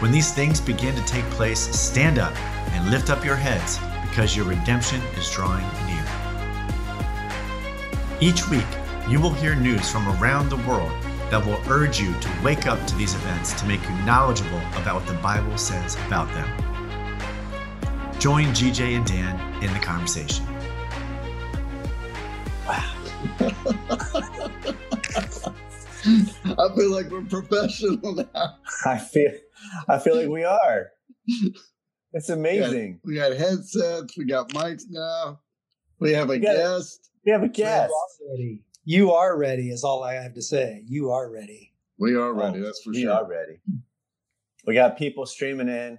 When these things begin to take place, stand up and lift up your heads, because your redemption is drawing near. Each week, you will hear news from around the world that will urge you to wake up to these events to make you knowledgeable about what the Bible says about them. Join GJ and Dan in the conversation. Wow. I feel like we're professional now. I feel like we are. It's amazing. We got headsets. We got mics now. We have a guest. We have a guest. You are ready is all I have to say. You are ready. We are ready. That's for sure. We are ready. We got people streaming in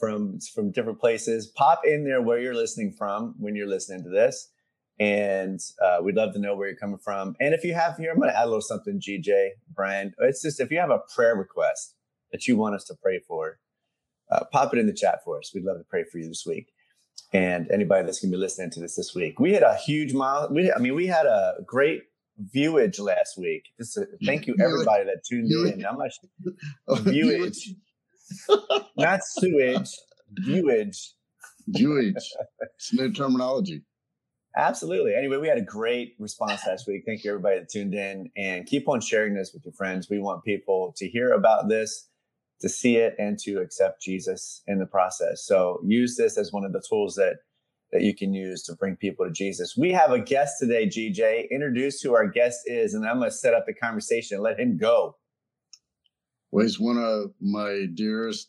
from different places. Pop in there where you're listening from when you're listening to this. And we'd love to know where you're coming from. And if you have here, I'm going to add a little something, GJ, Brian. It's just if you have a prayer request that you want us to pray for, pop it in the chat for us. We'd love to pray for you this week. And anybody that's going to be listening to this week, we had a huge mile. We had a great viewage last week. Thank you, everybody that tuned in. How much viewage? Not sewage, viewage. Viewage. It's new terminology. Absolutely. Anyway, we had a great response last week. Thank you, everybody that tuned in. And keep on sharing this with your friends. We want people to hear about this, to see it, and to accept Jesus in the process. So use this as one of the tools that you can use to bring people to Jesus. We have a guest today, GJ. Introduce who our guest is, and I'm going to set up the conversation and let him go. Well, he's one of my dearest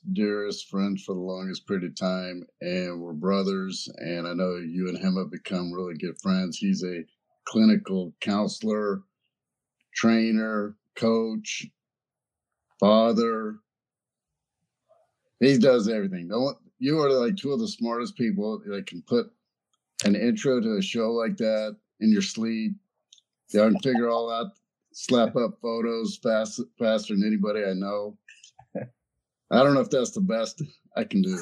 friends for the longest period of time, and we're brothers, and I know you and him have become really good friends. He's a clinical counselor, trainer, coach, father. He does everything. You are like two of the smartest people that can put an intro to a show like that in your sleep. You can figure all out. Slap up photos faster than anybody I know. I don't know if that's the best I can do.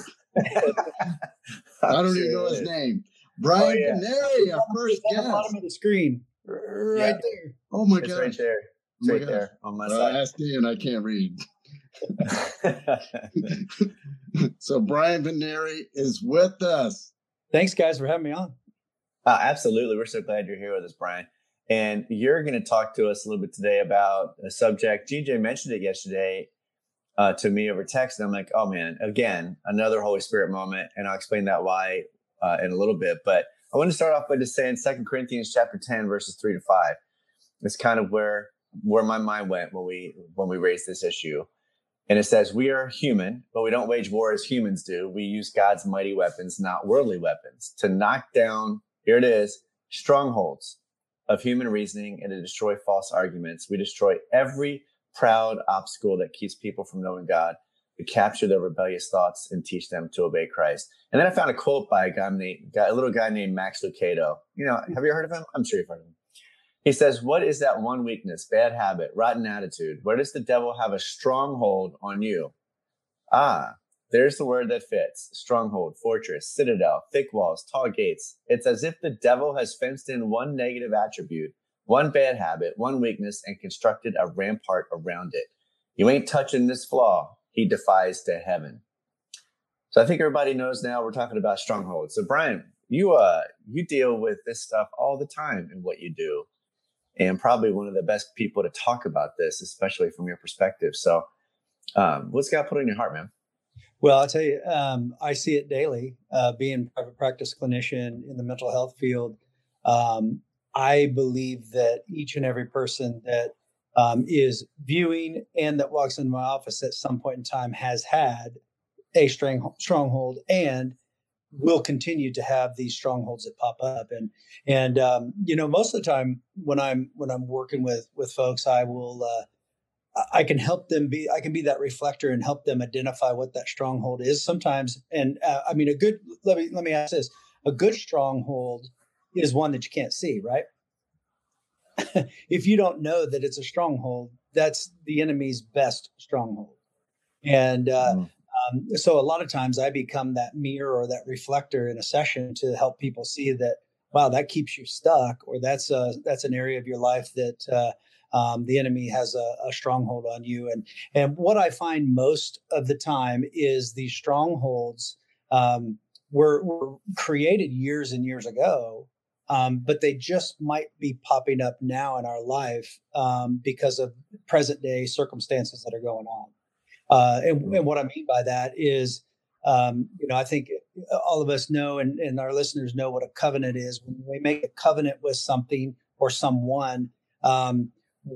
I don't even know his name. Bryan Vignery, our first guest. The bottom of the screen. Right there. Oh, my God. Right there. It's right there on my side. Last day and I can't read. So Bryan Vignery is with us. Thanks, guys, for having me on. Absolutely. We're so glad you're here with us, Bryan. And you're going to talk to us a little bit today about a subject. GJ mentioned it yesterday to me over text. And I'm like, oh, man, again, another Holy Spirit moment. And I'll explain that why in a little bit. But I want to start off by just saying 2 Corinthians chapter 10, verses 3-5. It's kind of where my mind went when we raised this issue. And it says, we are human, but we don't wage war as humans do. We use God's mighty weapons, not worldly weapons, to knock down, here it is, strongholds of human reasoning and to destroy false arguments. We destroy every proud obstacle that keeps people from knowing God. We capture their rebellious thoughts and teach them to obey Christ. And then I found a quote by a little guy named Max Lucado. Have you heard of him? I'm sure you've heard of him. He says, what is that one weakness, bad habit, rotten attitude? Where does the devil have a stronghold on you? Ah, there's the word that fits. Stronghold, fortress, citadel, thick walls, tall gates. It's as if the devil has fenced in one negative attribute, one bad habit, one weakness, and constructed a rampart around it. You ain't touching this flaw. He defies to heaven. So I think everybody knows now we're talking about strongholds. So Bryan, you deal with this stuff all the time in what you do, and probably one of the best people to talk about this, especially from your perspective. So what's God put on your heart, man? Well, I'll tell you, I see it daily, being a private practice clinician in the mental health field. I believe that each and every person that is viewing and that walks into my office at some point in time has had a stronghold and will continue to have these strongholds that pop up. And most of the time when I'm working with folks, I will I can help them be, I can be that reflector and help them identify what that stronghold is sometimes. And I mean, let me ask this, a good stronghold is one that you can't see, right? If you don't know that it's a stronghold, that's the enemy's best stronghold. And so a lot of times I become that mirror or that reflector in a session to help people see that, wow, that keeps you stuck, or that's an area of your life that the enemy has a stronghold on you. And what I find most of the time is these strongholds were created years and years ago, but they just might be popping up now in our life because of present day circumstances that are going on. And what I mean by that is, I think all of us know, and our listeners know what a covenant is. When we make a covenant with something or someone,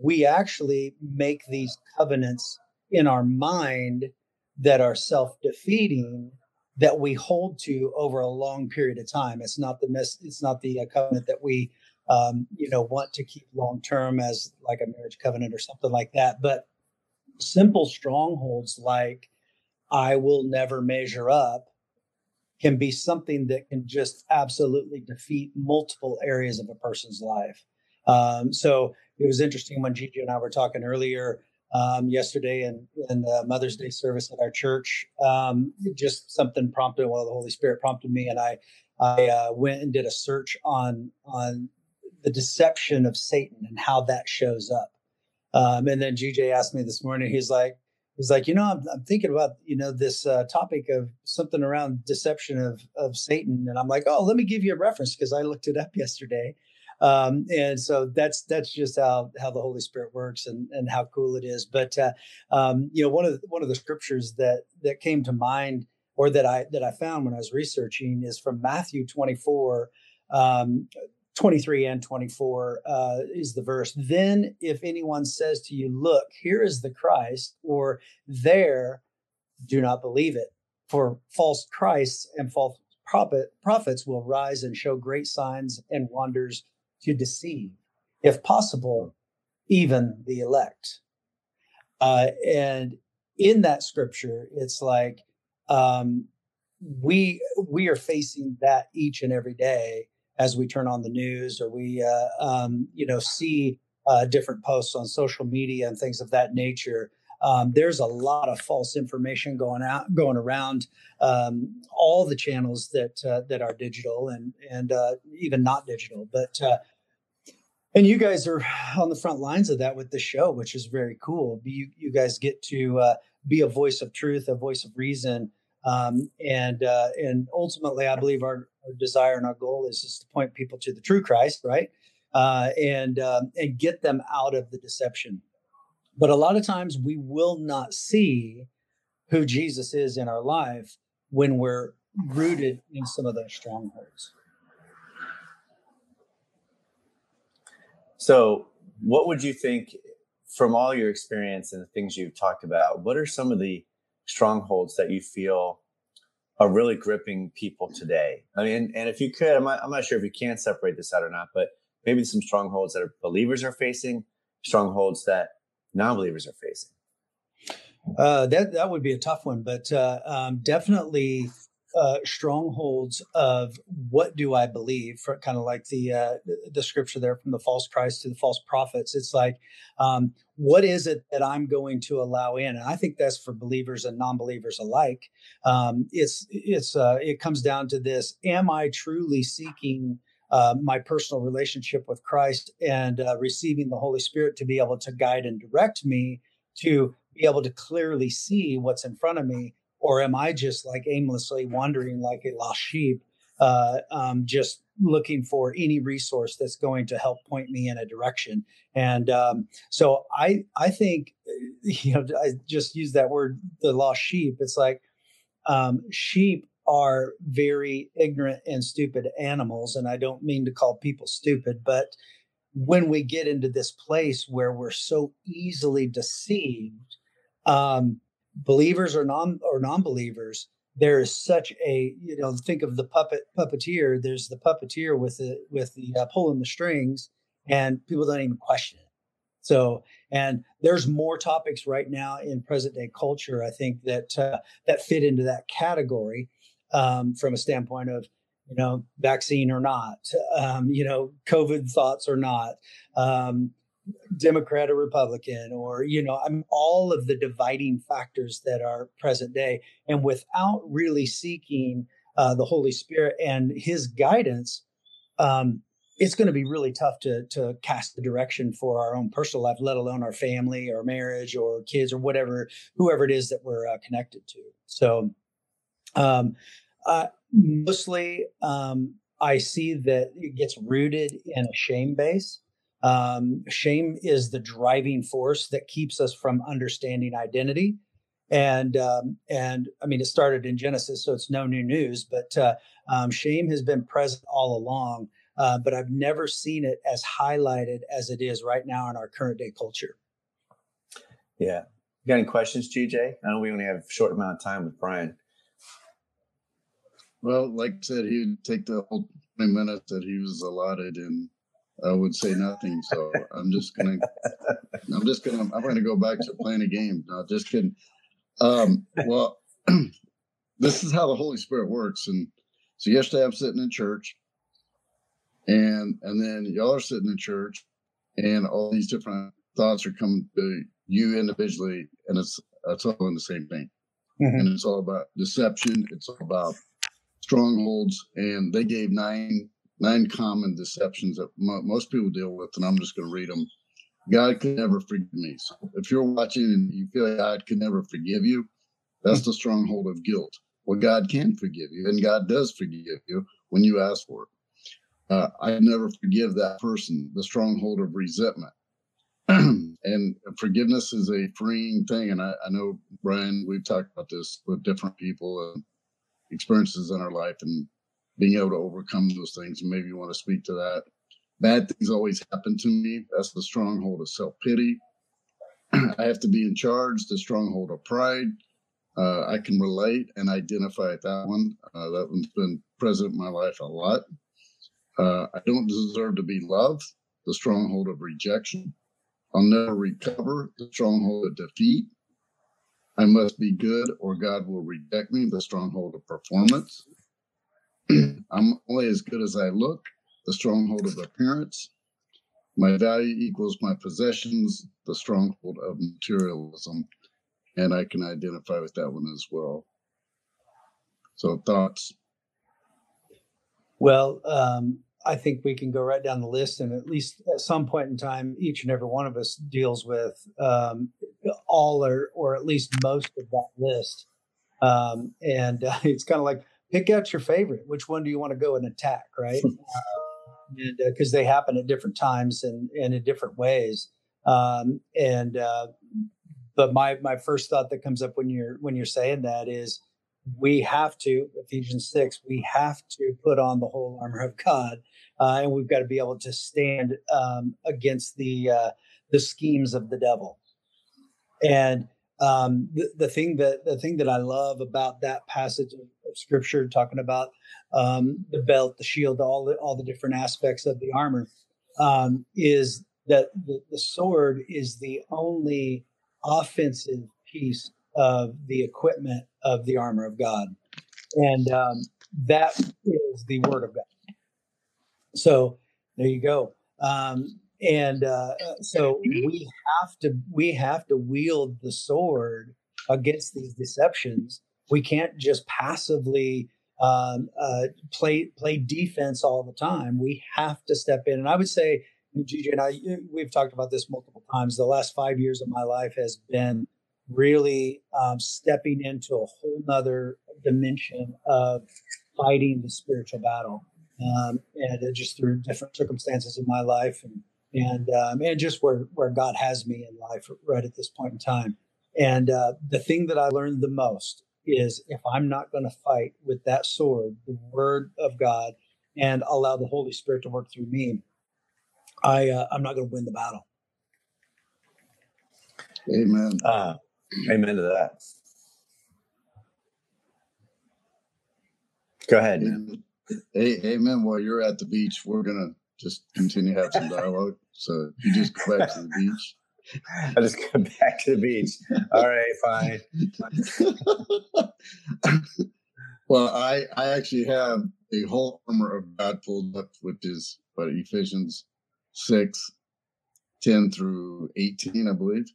we actually make these covenants in our mind that are self-defeating, that we hold to over a long period of time. It's not the covenant that we, want to keep long-term, as like a marriage covenant or something like that. But simple strongholds like I will never measure up can be something that can just absolutely defeat multiple areas of a person's life. So it was interesting when GJ and I were talking earlier yesterday in the Mother's Day service at our church, just something prompted, the Holy Spirit prompted me, and I went and did a search on the deception of Satan and how that shows up. And then GJ asked me this morning, he's like, I'm thinking about, this topic of something around deception of Satan. And I'm like, oh, let me give you a reference, because I looked it up yesterday. And so that's just how the Holy Spirit works and how cool it is. But, one of the scriptures that came to mind, or that I found when I was researching, is from Matthew 24, 23 and 24 is the verse. Then if anyone says to you, look, here is the Christ, or there, do not believe it. For false Christs and false prophets will rise and show great signs and wonders to deceive, if possible, even the elect. And in that scripture, it's like we are facing that each and every day. As we turn on the news, or we, see different posts on social media and things of that nature, there's a lot of false information going around all the channels that are digital and even not digital. But and you guys are on the front lines of that with this show, which is very cool. You guys get to be a voice of truth, a voice of reason, and ultimately, I believe our desire and our goal is just to point people to the true Christ, right? And get them out of the deception. But a lot of times we will not see who Jesus is in our life when we're rooted in some of those strongholds. So what would you think, from all your experience and the things you've talked about, what are some of the strongholds that you feel are really gripping people today? I mean, and if you could, I'm not sure if you can separate this out or not, but maybe some strongholds that believers are facing, strongholds that non-believers are facing. That would be a tough one, but definitely strongholds of what do I believe, for kind of like the scripture there, from the false Christ to the false prophets. It's like, what is it that I'm going to allow in? And I think that's for believers and non-believers alike. It comes down to this: am I truly seeking my personal relationship with Christ and receiving the Holy Spirit to be able to guide and direct me to be able to clearly see what's in front of me? Or am I just like aimlessly wandering like a lost sheep, just looking for any resource that's going to help point me in a direction? And so I think, I just use that word, the lost sheep. It's like sheep are very ignorant and stupid animals. And I don't mean to call people stupid, but when we get into this place where we're so easily deceived, believers or non-believers, there is such a, think of the puppeteer. There's the puppeteer with the pulling the strings, and people don't even question it. So, and there's more topics right now in present day culture, I think, that that fit into that category from a standpoint of, you know, vaccine or not, you know, COVID thoughts or not, Democrat or Republican, or, you know, all of the dividing factors that are present day. And without really seeking the Holy Spirit and his guidance, it's going to be really tough to cast the direction for our own personal life, let alone our family or marriage or kids or whatever, whoever it is that we're connected to. So mostly I see that it gets rooted in a shame base. Shame is the driving force that keeps us from understanding identity. And I mean, it started in Genesis, so it's no new news, but shame has been present all along, but I've never seen it as highlighted as it is right now in our current day culture. Yeah. You got any questions, GJ? I know we only have a short amount of time with Bryan. Well, like I said, he would take the whole 20 minutes that he was allotted, and I would say nothing. So I'm going to go back to playing a game. No, just kidding. Well, this is how the Holy Spirit works. And so yesterday I'm sitting in church, and then y'all are sitting in church, and all these different thoughts are coming to you individually. And it's all in the same thing. Mm-hmm. And it's all about deception. It's all about strongholds. And they gave nine common deceptions that most people deal with, and I'm just going to read them. God could never forgive me. So if you're watching and you feel like God could never forgive you, that's the stronghold of guilt. Well, God can forgive you, and God does forgive you when you ask for it. I never forgive that person, the stronghold of resentment. And forgiveness is a freeing thing, and I know, Bryan, we've talked about this with different people and experiences in our life, and being able to overcome those things. Maybe you want to speak to that. Bad things always happen to me. That's the stronghold of self-pity. I have to be in charge, the stronghold of pride. I can relate and identify with that one. That one's been present in my life a lot. I don't deserve to be loved, the stronghold of rejection. I'll never recover, the stronghold of defeat. I must be good or God will reject me, the stronghold of performance. I'm only as good as I look, the stronghold of appearance. My value equals my possessions, the stronghold of materialism. And I can identify with that one as well. So thoughts? Well, I think we can go right down the list. And at least at some point in time, each and every one of us deals with all or at least most of that list. It's kind of like, pick out your favorite. Which one do you want to go and attack, right? Because they happen at different times and in different ways. But my first thought that comes up when you're saying that is, we have to, Ephesians 6, we have to put on the whole armor of God, and we've got to be able to stand against the schemes of the devil. And the thing that I love about that passage of scripture, talking about the belt, the shield, all the different aspects of the armor, is that the sword is the only offensive piece of the equipment of the armor of God, and that is the word of God. So there you go. So we have to wield the sword against these deceptions. We can't just passively play defense all the time. We have to step in. And I would say, GJ and I, we've talked about this multiple times. The last 5 years of my life has been really stepping into a whole nother dimension of fighting the spiritual battle, and just through different circumstances in my life, and just where God has me in life right at this point in time. And the thing that I learned the most is, if I'm not going to fight with that sword, the word of God, and allow the Holy Spirit to work through me, I'm not going to win the battle. Amen. Amen to that. Go ahead. Amen. Amen. While you're at the beach, we're going to just continue to have some dialogue. So you just go back to the beach. I'll just go back to the beach. All right, fine. Well, I actually have the whole armor of God pulled up, which is what, Ephesians 6, 10 through 18, I believe.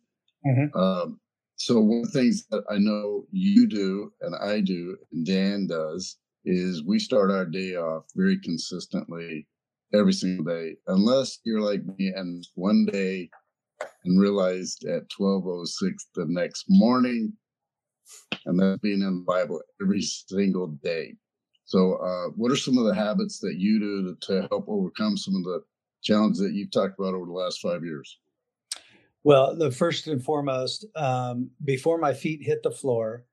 Mm-hmm. So one of the things that I know you do and I do and Dan does is we start our day off very consistently every single day, unless you're like me and one day and realized at 12:06 the next morning, and that's being in the Bible every single day. So what are some of the habits that you do to help overcome some of the challenges that you've talked about over the last 5 years? Well, the first and foremost, before my feet hit the floor,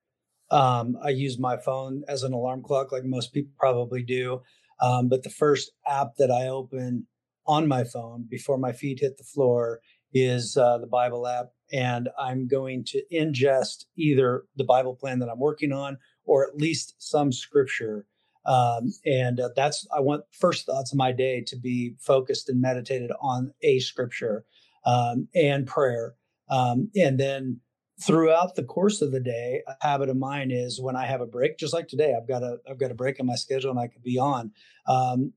I use my phone as an alarm clock, like most people probably do. But the first app that I open on my phone before my feet hit the floor is the Bible app. And I'm going to ingest either the Bible plan that I'm working on or at least some scripture. I want first thoughts of my day to be focused and meditated on a scripture. And prayer. And then throughout the course of the day, a habit of mine is when I have a break, just like today, I've got a break in my schedule and I could be on.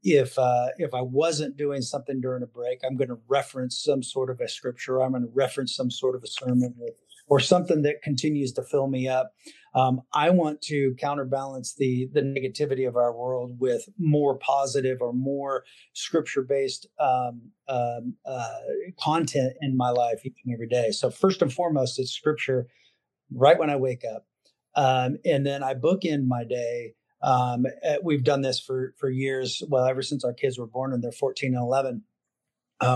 If I wasn't doing something during a break, I'm going to reference some sort of a scripture. I'm going to reference some sort of a sermon or something that continues to fill me up. I want to counterbalance the negativity of our world with more positive or more scripture-based content in my life each and every day. So first and foremost, it's scripture right when I wake up. And then I bookend my day. We've done this for years, well, ever since our kids were born and they're 14 and 11.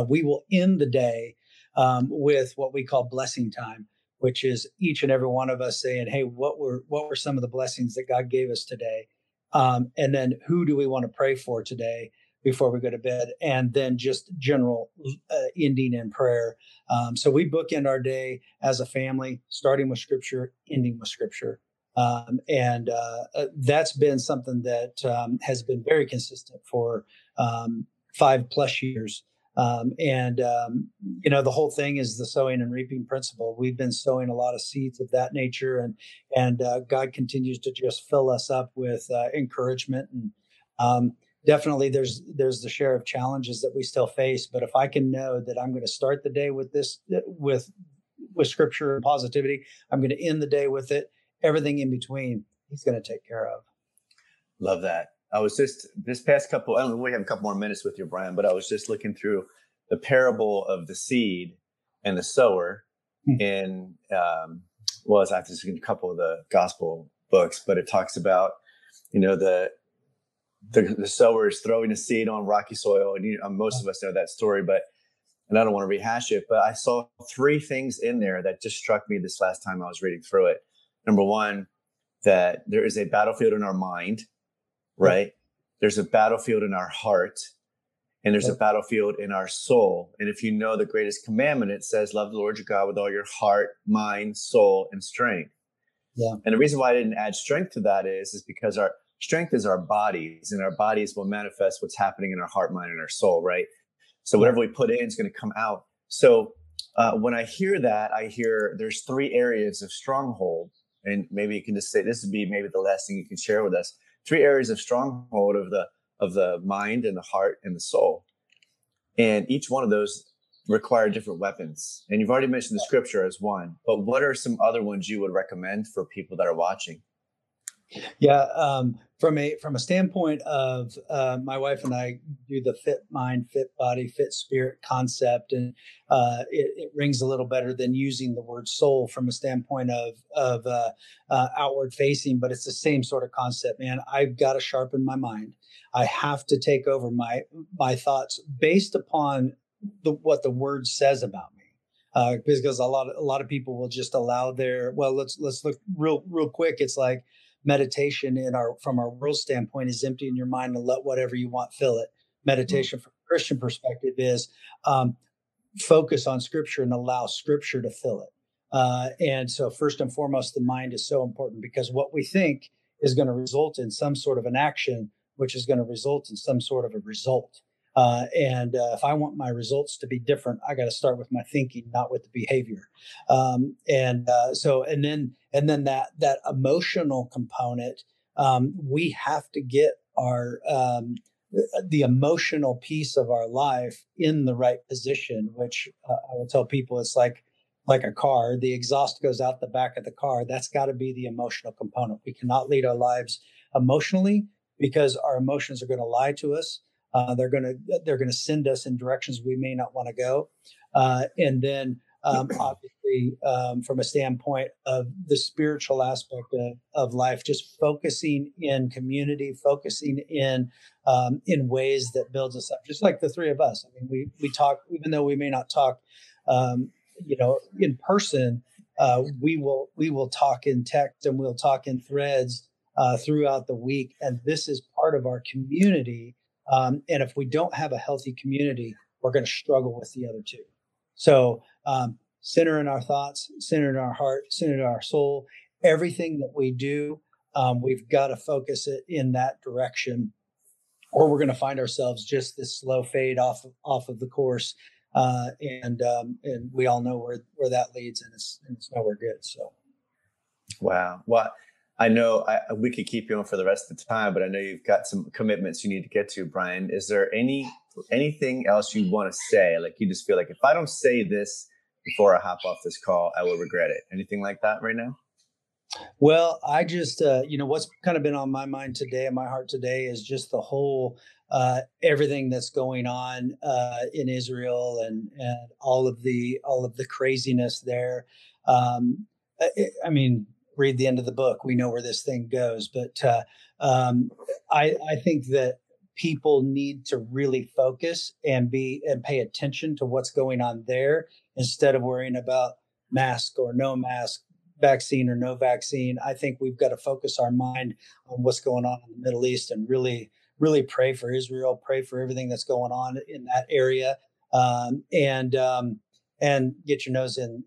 We will end the day with what we call blessing time, which is each and every one of us saying, hey, what were some of the blessings that God gave us today? And then who do we want to pray for today before we go to bed? And then just general ending in prayer. So we bookend our day as a family, starting with scripture, ending with scripture. That's been something that has been very consistent for 5+ years. The whole thing is the sowing and reaping principle. We've been sowing a lot of seeds of that nature, and God continues to just fill us up with encouragement. And definitely, there's the share of challenges that we still face. But if I can know that I'm going to start the day with this, with scripture and positivity, I'm going to end the day with it. Everything in between, He's going to take care of. Love that. I was just this past couple, I don't know, we have a couple more minutes with you, Bryan, but I was just looking through the parable of the seed and the sower in, it's actually just in a couple of the gospel books, but it talks about, the sower is throwing a seed on rocky soil. And most of us know that story, and I don't want to rehash it, but I saw three things in there that just struck me this last time I was reading through it. Number one, that there is a battlefield in our mind. Right? There's a battlefield in our heart, and there's a battlefield in our soul. And if you know the greatest commandment, it says, love the Lord your God with all your heart, mind, soul, and strength. Yeah. And the reason why I didn't add strength to that is because our strength is our bodies, and our bodies will manifest what's happening in our heart, mind, and our soul, right? So whatever we put in is going to come out. So when I hear that, I hear there's three areas of stronghold. And maybe you can just say, this would be maybe the last thing you can share with us. Three areas of stronghold of the mind and the heart and the soul. And each one of those require different weapons. And you've already mentioned the scripture as one, but what are some other ones you would recommend for people that are watching? Yeah. From a standpoint of my wife and I do the fit mind, fit body, fit spirit concept. And it rings a little better than using the word soul from a standpoint of outward facing, but it's the same sort of concept, man. I've got to sharpen my mind. I have to take over my thoughts based upon what the word says about me. Because a lot of people will just allow let's look real quick. It's like, meditation from our world standpoint is emptying your mind and let whatever you want fill it. Meditation from a Christian perspective is focus on scripture and allow scripture to fill it. And so first and foremost, the mind is so important because what we think is going to result in some sort of an action, which is going to result in some sort of a result. And if I want my results to be different, I got to start with my thinking, not with the behavior. And then that emotional component, we have to get our the emotional piece of our life in the right position, which I will tell people, it's like a car, the exhaust goes out the back of the car. That's got to be the emotional component. We cannot lead our lives emotionally because our emotions are going to lie to us. They're going to send us in directions we may not want to go. And then obviously from a standpoint of the spiritual aspect of life, just focusing in community, focusing in ways that builds us up, just like the three of us. I mean, we talk, even though we may not talk, in person, we will talk in text and we'll talk in threads throughout the week. And this is part of our community. And if we don't have a healthy community, we're going to struggle with the other two. So center in our thoughts, center in our heart, center in our soul. Everything that we do, we've got to focus it in that direction, or we're going to find ourselves just this slow fade off of the course. And we all know where that leads, and it's nowhere good. So. Wow. Well, I know we could keep you on for the rest of the time, but I know you've got some commitments you need to get to, Bryan. Is there anything else you want to say? Like you just feel like, if I don't say this before I hop off this call, I will regret it. Anything like that right now? Well, I just, what's kind of been on my mind today and my heart today is just the whole, everything that's going on in Israel and all of the craziness there. Read the end of the book. We know where this thing goes. But I think that people need to really focus and pay attention to what's going on there instead of worrying about mask or no mask, vaccine or no vaccine. I think we've got to focus our mind on what's going on in the Middle East and really, really pray for Israel, pray for everything that's going on in that area, and get your nose in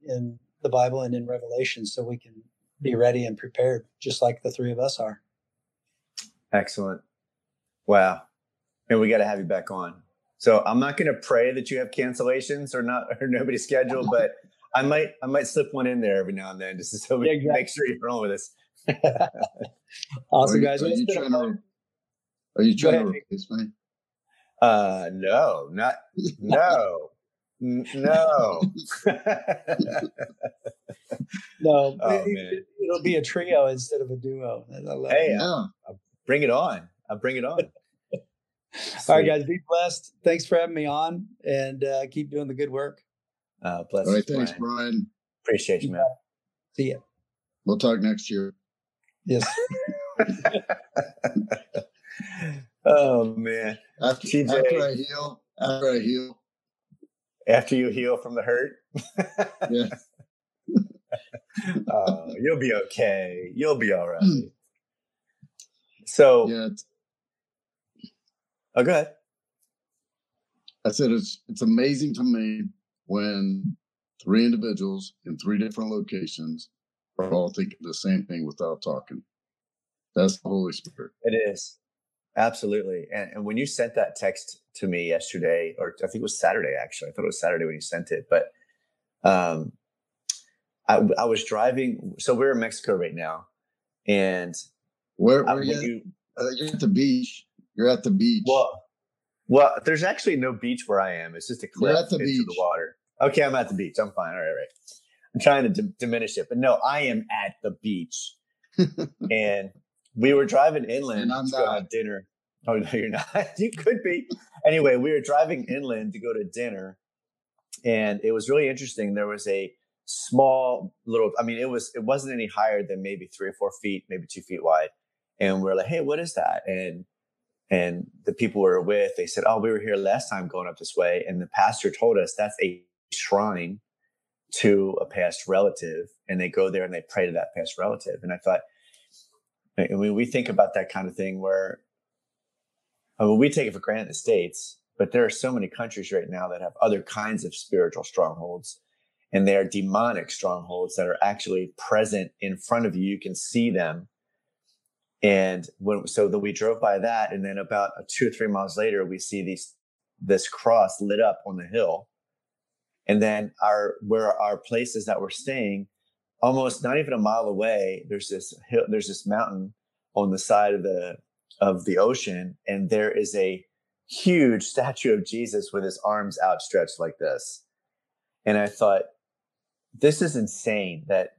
the Bible and in Revelation so we can be ready and prepared, just like the three of us are. Excellent. Wow. And we got to have you back on. So I'm not going to pray that you have cancellations or nobody's scheduled, but I might slip one in there every now and then, just so we can make sure you're on with us. Awesome, guys. Are you trying to replace me? No. No, oh, it'll be a trio instead of a duo. Bring it on. All right, guys, be blessed. Thanks for having me on, and keep doing the good work. Bless. All right, thanks, Bryan. Appreciate you, man. See ya. We'll talk next year. Yes. Oh man. After I heal. After you heal from the hurt? Yeah. Oh, you'll be okay. You'll be all right. So, yeah. Oh, go ahead. I said it's amazing to me when three individuals in three different locations are all thinking the same thing without talking. That's the Holy Spirit. It is. Absolutely. And when you sent that text to me yesterday, or I think it was Saturday, actually, I thought it was Saturday when you sent it, but I was driving. So we're in Mexico right now. And you're at the beach. You're at the beach. Well, there's actually no beach where I am. It's just a cliff into the water. Okay. I'm at the beach. I'm fine. All right. I'm trying to diminish it, but no, I am at the beach. And we were driving inland to go to dinner. Oh, no, you're not. You could be. Anyway, we were driving inland to go to dinner, and it was really interesting. There was a small little, it wasn't any higher than maybe 3 or 4 feet, maybe 2 feet wide. And we're like, hey, what is that? And the people we were with, they said, oh, we were here last time going up this way. And the pastor told us that's a shrine to a past relative. And they go there and they pray to that past relative. And I thought, we think about that kind of thing where, we take it for granted in the States, but there are so many countries right now that have other kinds of spiritual strongholds, and they are demonic strongholds that are actually present in front of you. You can see them. And so we drove by that, and then about 2 or 3 miles later, we see these this cross lit up on the hill. And then where our places that we're staying, almost not even a mile away, there's this hill, there's this mountain on the side of the ocean. And there is a huge statue of Jesus with his arms outstretched like this. And I thought, this is insane that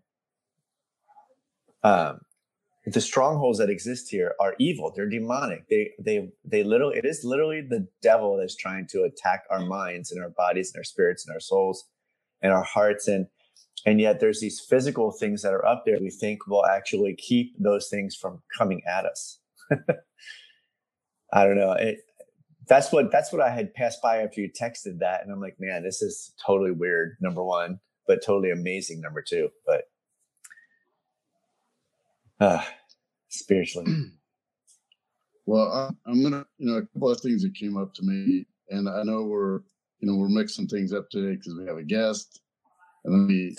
the strongholds that exist here are evil. They're demonic. It is literally the devil that's trying to attack our minds and our bodies and our spirits and our souls and our hearts. And yet there's these physical things that are up there we think will actually keep those things from coming at us. I don't know. That's what I had passed by after you texted that. And I'm like, man, this is totally weird, number one, but totally amazing, number two. But spiritually. Well, I'm going to, a couple of things that came up to me, and I know we're mixing things up today because we have a guest, and then we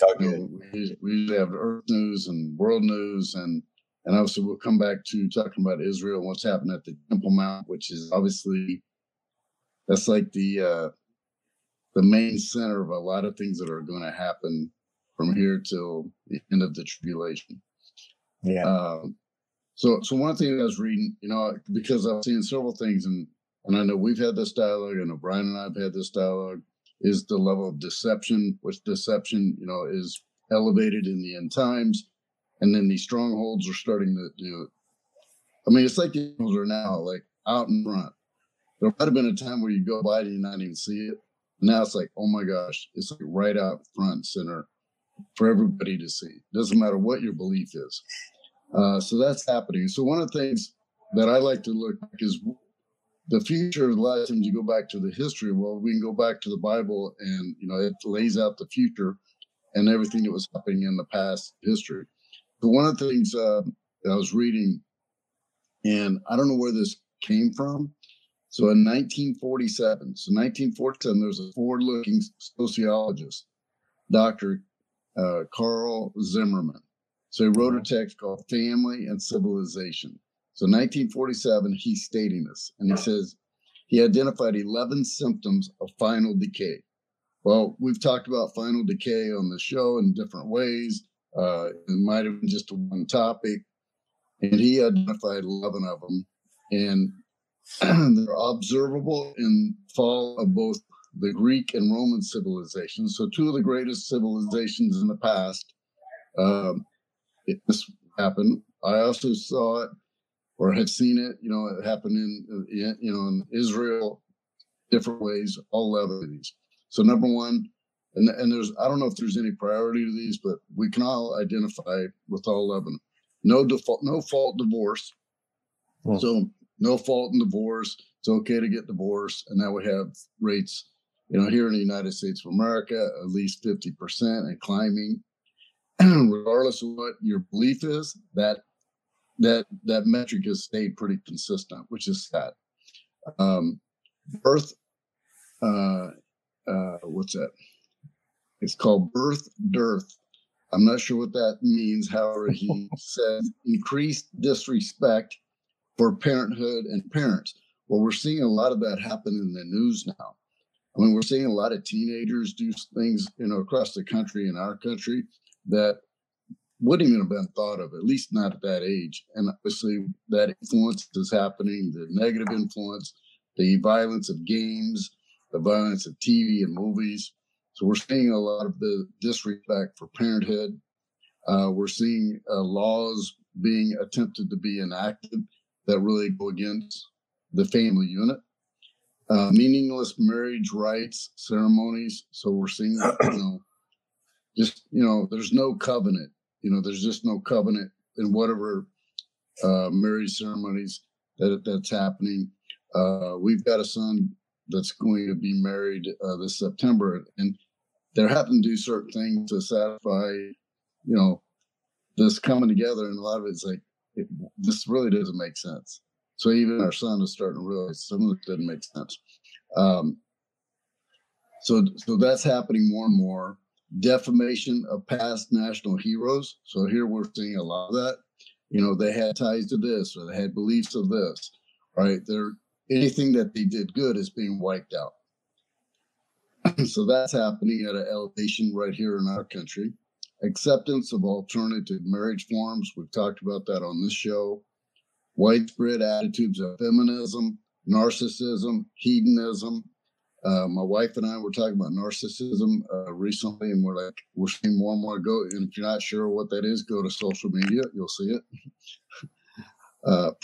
usually have earth news and world news, and obviously we'll come back to talking about Israel and what's happened at the Temple Mount, which is obviously, that's like the main center of a lot of things that are going to happen from here till the end of the tribulation. Yeah. So one thing I was reading, because I've seen several things, and I know we've had this dialogue, I know Brian and I have had this dialogue, is the level of deception, which deception, is elevated in the end times. And then these strongholds are starting to do it. I mean, it's like the angels are now like out in front. There might have been a time where you go by and you not even see it. Now it's like, oh my gosh, it's like right out front center for everybody to see. It doesn't matter what your belief is. So that's happening. So one of the things that I like to look at is the future. A lot of times you go back to the history. Well, we can go back to the Bible and, it lays out the future and everything that was happening in the past history. But one of the things that I was reading, and I don't know where this came from. So in 1947, there's a forward-looking sociologist, Dr. Carl Zimmerman. So he wrote a text called Family and Civilization. So 1947, he's stating this. And he says he identified 11 symptoms of final decay. Well, we've talked about final decay on the show in different ways. It might have been just one topic. And he identified 11 of them. And they're observable in fall of both the Greek and Roman civilizations. So two of the greatest civilizations in the past, this happened. I also saw it or have seen it, it happened in Israel, different ways, all 11 of these. So number one, and there's, I don't know if there's any priority to these, but we can all identify with all 11. No fault divorce. Hmm. So no fault in divorce. It's okay to get divorced. And now we have rates, here in the United States of America, at least 50% and climbing. Regardless of what your belief is, that metric has stayed pretty consistent, which is sad. What's that? It's called birth dearth. I'm not sure what that means. However, he says increased disrespect for parenthood and parents. Well, we're seeing a lot of that happen in the news now. I mean, we're seeing a lot of teenagers do things, across the country, in our country, that wouldn't even have been thought of, at least not at that age. And obviously that influence is happening, the negative influence, the violence of games, the violence of TV and movies. So we're seeing a lot of the disrespect for parenthood. We're seeing laws being attempted to be enacted that really go against the family unit. Meaningless marriage rites, ceremonies. So we're seeing, there's no covenant. There's just no covenant in whatever marriage ceremonies that's happening. We've got a son that's going to be married this September, and they're having to do certain things to satisfy, this coming together. And a lot of it's like, this really doesn't make sense. So even our son is starting to realize some of it doesn't make sense. So that's happening more and more. Defamation of past national heroes. So here we're seeing a lot of that. They had ties to this, or they had beliefs of this, right? They're anything that they did good is being wiped out. So that's happening at an elevation right here in our country. Acceptance of alternative marriage forms. We've talked about that on this show. Widespread attitudes of feminism, narcissism, hedonism. My wife and I were talking about narcissism recently, and we're seeing more and more go. And if you're not sure what that is, go to social media. You'll see it.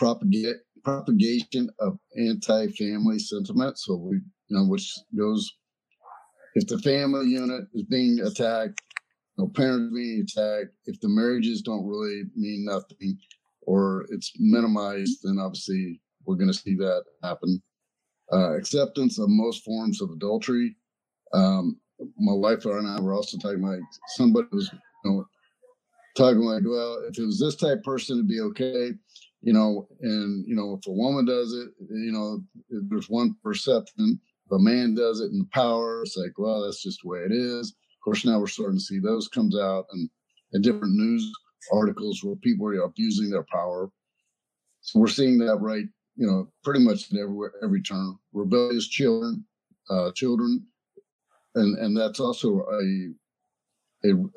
Propagation of anti-family sentiment. So we, which goes, if the family unit is being attacked, parents being attacked, if the marriages don't really mean nothing, or it's minimized, then obviously we're going to see that happen. Acceptance of most forms of adultery. My wife and I were also talking about, somebody was talking like, well, if it was this type of person, it'd be okay. And, if a woman does it, there's one perception. If a man does it in the power, it's like, well, that's just the way it is. Of course, now we're starting to see those comes out and different news articles where people are abusing their power. So we're seeing that right, pretty much everywhere, every turn. Rebellious children, and that's also an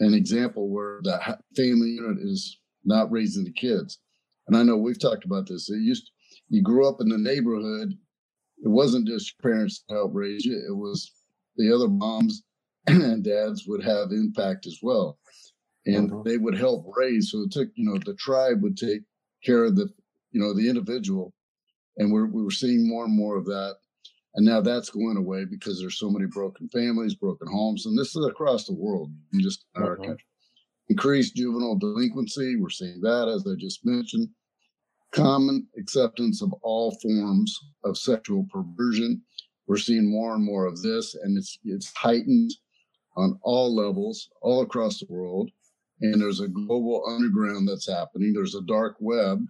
example where the family unit is not raising the kids. And I know we've talked about this. You grew up in the neighborhood. It wasn't just your parents that helped raise you. It was the other moms and dads would have impact as well. And mm-hmm. they would help raise. So it took, the tribe would take care of the, the individual. And we were seeing more and more of that. And now that's going away because there's so many broken families, broken homes. And this is across the world, just in our country. Increased juvenile delinquency. We're seeing that, as I just mentioned. Common acceptance of all forms of sexual perversion. We're seeing more and more of this, and it's heightened on all levels, all across the world. And there's a global underground that's happening. There's a dark web.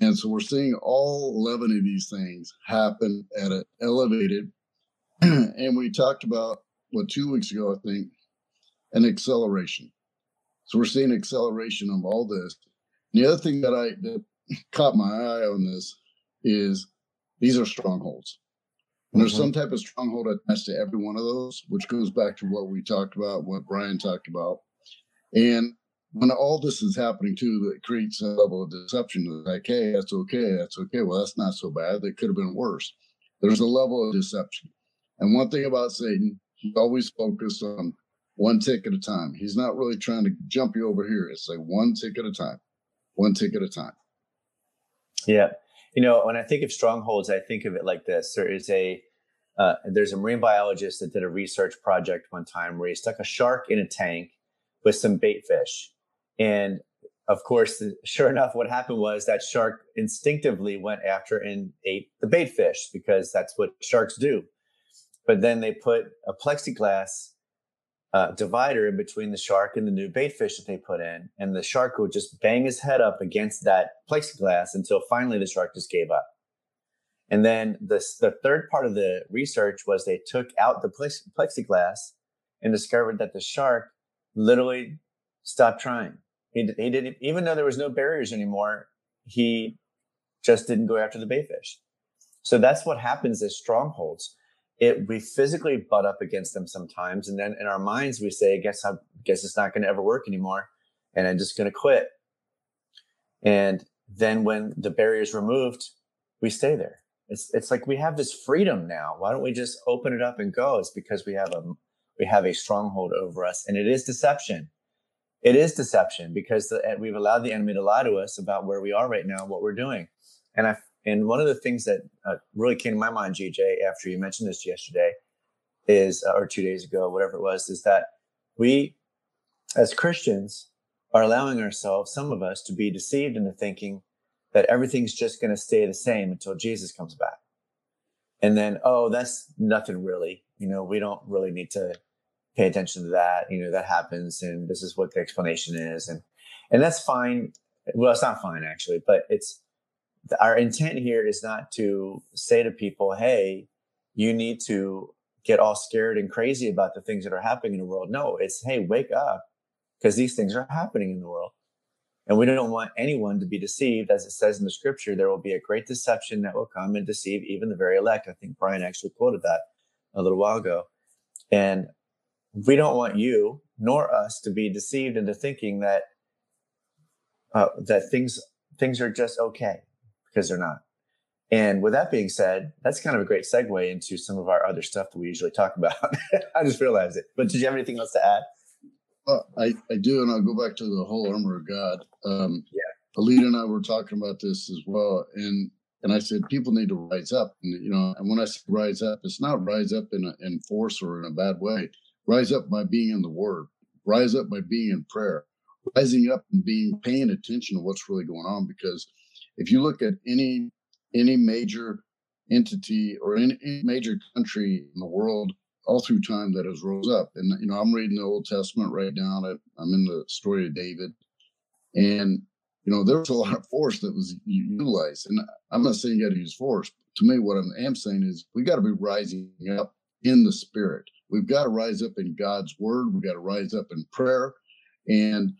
And so we're seeing all 11 of these things happen at an elevated. And we talked about, 2 weeks ago, I think, an acceleration. So we're seeing acceleration of all this. And the other thing that caught my eye on this is these are strongholds. And there's some type of stronghold attached to every one of those, which goes back to what we talked about, what Bryan talked about. And when all this is happening, too, it creates a level of deception. It's like, hey, that's okay. That's okay. Well, that's not so bad. That could have been worse. There's a level of deception. And one thing about Satan, he's always focused on one tick at a time. He's not really trying to jump you over here. It's like one tick at a time, one tick at a time. Yeah. When I think of strongholds, I think of it like this. There is there's a marine biologist that did a research project one time where he stuck a shark in a tank with some bait fish. And of course, sure enough, what happened was that shark instinctively went after and ate the bait fish because that's what sharks do. But then they put a plexiglass divider in between the shark and the new bait fish that they put in, and the shark would just bang his head up against that plexiglass until finally the shark just gave up. And then the third part of the research was they took out the plexiglass and discovered that the shark literally stopped trying. He didn't, even though there was no barriers anymore, he just didn't go after the bait fish. So that's what happens as strongholds. We physically butt up against them sometimes. And then in our minds, we say, I guess it's not going to ever work anymore. And I'm just going to quit. And then when the barrier is removed, we stay there. It's like we have this freedom now. Why don't we just open it up and go? It's because we have a stronghold over us. And it is deception. It is deception because we've allowed the enemy to lie to us about where we are right now, what we're doing. And one of the things that really came to my mind, GJ, after you mentioned this yesterday is, or 2 days ago, whatever it was, is that we as Christians are allowing ourselves, some of us, to be deceived into thinking that everything's just going to stay the same until Jesus comes back. And then, that's nothing really. We don't really need to pay attention to that. That happens and this is what the explanation is. And that's fine. Well, it's not fine actually, but it's, our intent here is not to say to people, hey, you need to get all scared and crazy about the things that are happening in the world. No, it's, hey, wake up because these things are happening in the world. And we don't want anyone to be deceived. As it says in the scripture, there will be a great deception that will come and deceive even the very elect. I think Bryan actually quoted that a little while ago. And we don't want you nor us to be deceived into thinking that that things are just okay, because they're not. And with that being said, that's kind of a great segue into some of our other stuff that we usually talk about. I just realized it. But did you have anything else to add? I do, and I'll go back to the whole armor of God. Yeah. Alita and I were talking about this as well, and I said people need to rise up. And you know, and when I say rise up, it's not rise up in force or in a bad way. Rise up by being in the Word. Rise up by being in prayer. Rising up and being paying attention to what's really going on, because if you look at any major entity or any major country in the world, all through time that has rose up. And, you know, I'm reading the Old Testament right now. I'm in the story of David. And, you know, there was a lot of force that was utilized. And I'm not saying you got to use force. To me, what I am saying is we got to be rising up in the Spirit. We've got to rise up in God's Word. We've got to rise up in prayer. And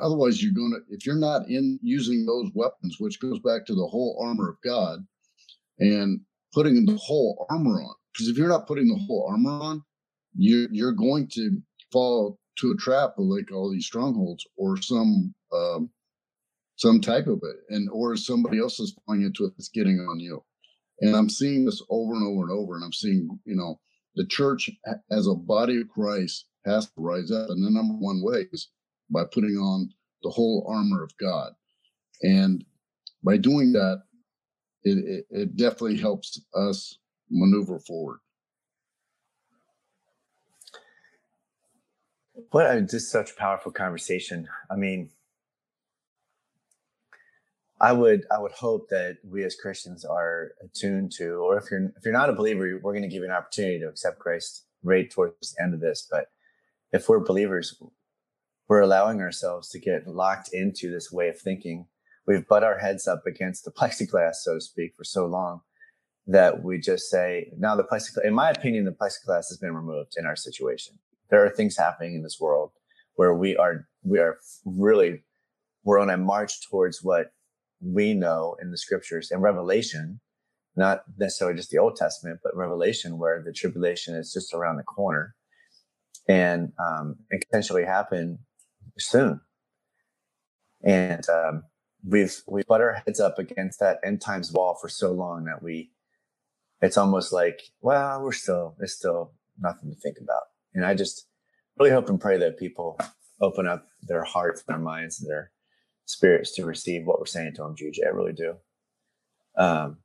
otherwise, you're going to, if you're not in using those weapons, which goes back to the whole armor of God and putting the whole armor on. Because if you're not putting the whole armor on, you're going to fall to a trap of like all these strongholds or some type of it, and or somebody else is falling into it that's getting on you. And I'm seeing this over and over and over. And I'm seeing, you know, the church as a body of Christ has to rise up, and the number one way is by putting on the whole armor of God. And by doing that, it definitely helps us maneuver forward. Just such powerful conversation. I mean, I would hope that we as Christians are attuned to, or if you're not a believer, we're going to give you an opportunity to accept Christ right towards the end of this. But if we're believers, we're allowing ourselves to get locked into this way of thinking. We've butt our heads up against the plexiglass, so to speak, for so long, that we just say, now the plexiglass, in my opinion, the plexiglass has been removed in our situation. There are things happening in this world where we're on a march towards what we know in the scriptures and Revelation, not necessarily just the Old Testament, but Revelation, where the tribulation is just around the corner and potentially happen soon. And we've put our heads up against that end times wall for so long that it's almost like, well, it's still nothing to think about. And I just really hope and pray that people open up their hearts, their minds, and their spirits to receive what we're saying to them, GJ. I really do. Well,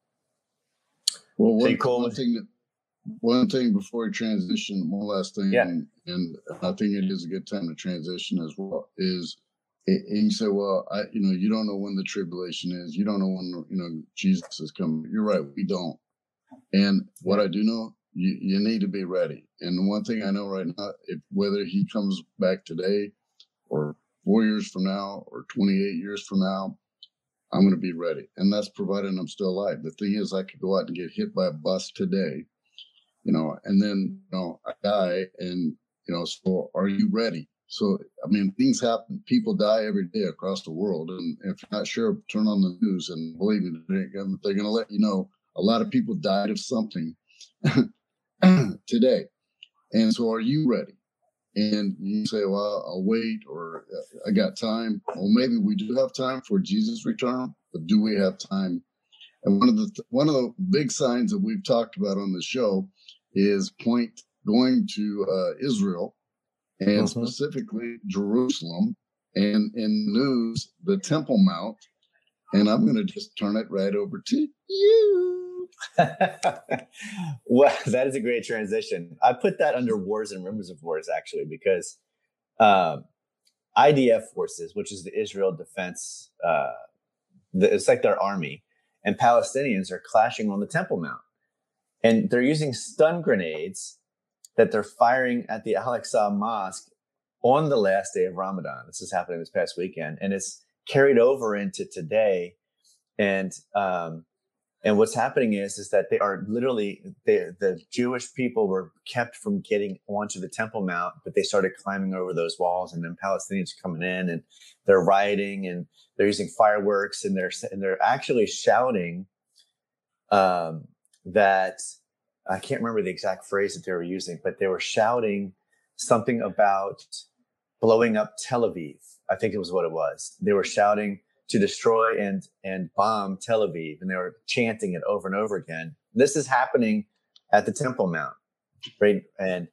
one thing before we transition, one last thing, yeah. And I think it is a good time to transition as well, is, and you say, well, you know, you don't know when the tribulation is. You don't know when, you know, Jesus is coming. You're right. We don't. And what I do know, you need to be ready. And the one thing I know right now, whether he comes back today or 4 years from now or 28 years from now, I'm going to be ready. And that's provided I'm still alive. The thing is, I could go out and get hit by a bus today, you know, and then, you know, I die. And, you know, so are you ready? So, I mean, things happen. People die every day across the world. And if you're not sure, turn on the news, and believe me, they're going to let you know. A lot of people died of something today. And so are you ready? And you say, well, I'll wait, or I got time. Well, maybe we do have time for Jesus' return, but do we have time? And one of the big signs that we've talked about on the show is going to Israel, and specifically Jerusalem, and in news, the Temple Mount. And I'm going to just turn it right over to you. Well, that is a great transition. I put that under wars and rumors of wars, actually, because IDF forces, which is the Israel Defense, it's like their army, and Palestinians are clashing on the Temple Mount. And they're using stun grenades that they're firing at the Al-Aqsa Mosque on the last day of Ramadan. This is happening this past weekend, and it's carried over into today. And And what's happening is that they are literally, the Jewish people were kept from getting onto the Temple Mount, but they started climbing over those walls, and then Palestinians are coming in and they're rioting and they're using fireworks and they're actually shouting that, I can't remember the exact phrase that they were using, but they were shouting something about blowing up Tel Aviv. I think it was what it was. They were shouting to destroy and bomb Tel Aviv. And they were chanting it over and over again. This is happening at the Temple Mount, right? And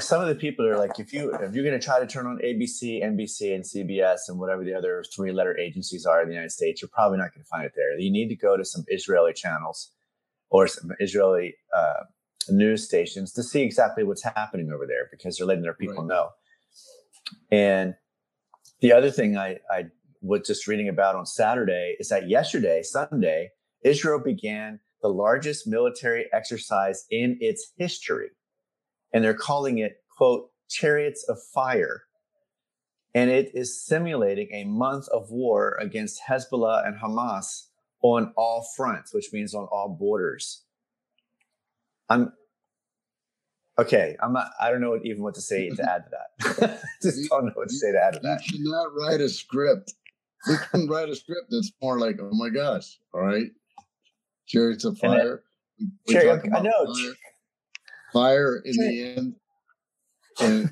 some of the people are like, if you're going to try to turn on ABC, NBC, and CBS, and whatever the other three-letter agencies are in the United States, you're probably not going to find it there. You need to go to some Israeli channels or some Israeli news stations to see exactly what's happening over there, because they're letting their people know. And the other thing I was just reading about on Saturday is that yesterday, Sunday, Israel began the largest military exercise in its history. And they're calling it, quote, Chariots of Fire. And it is simulating a month of war against Hezbollah and Hamas on all fronts, which means on all borders. I don't know even what to say to add to that. Just don't know what to say to add to that. You cannot write a script. We can write a script that's more like, oh my gosh, all right, Chariots of Fire. I know. Fire in the end.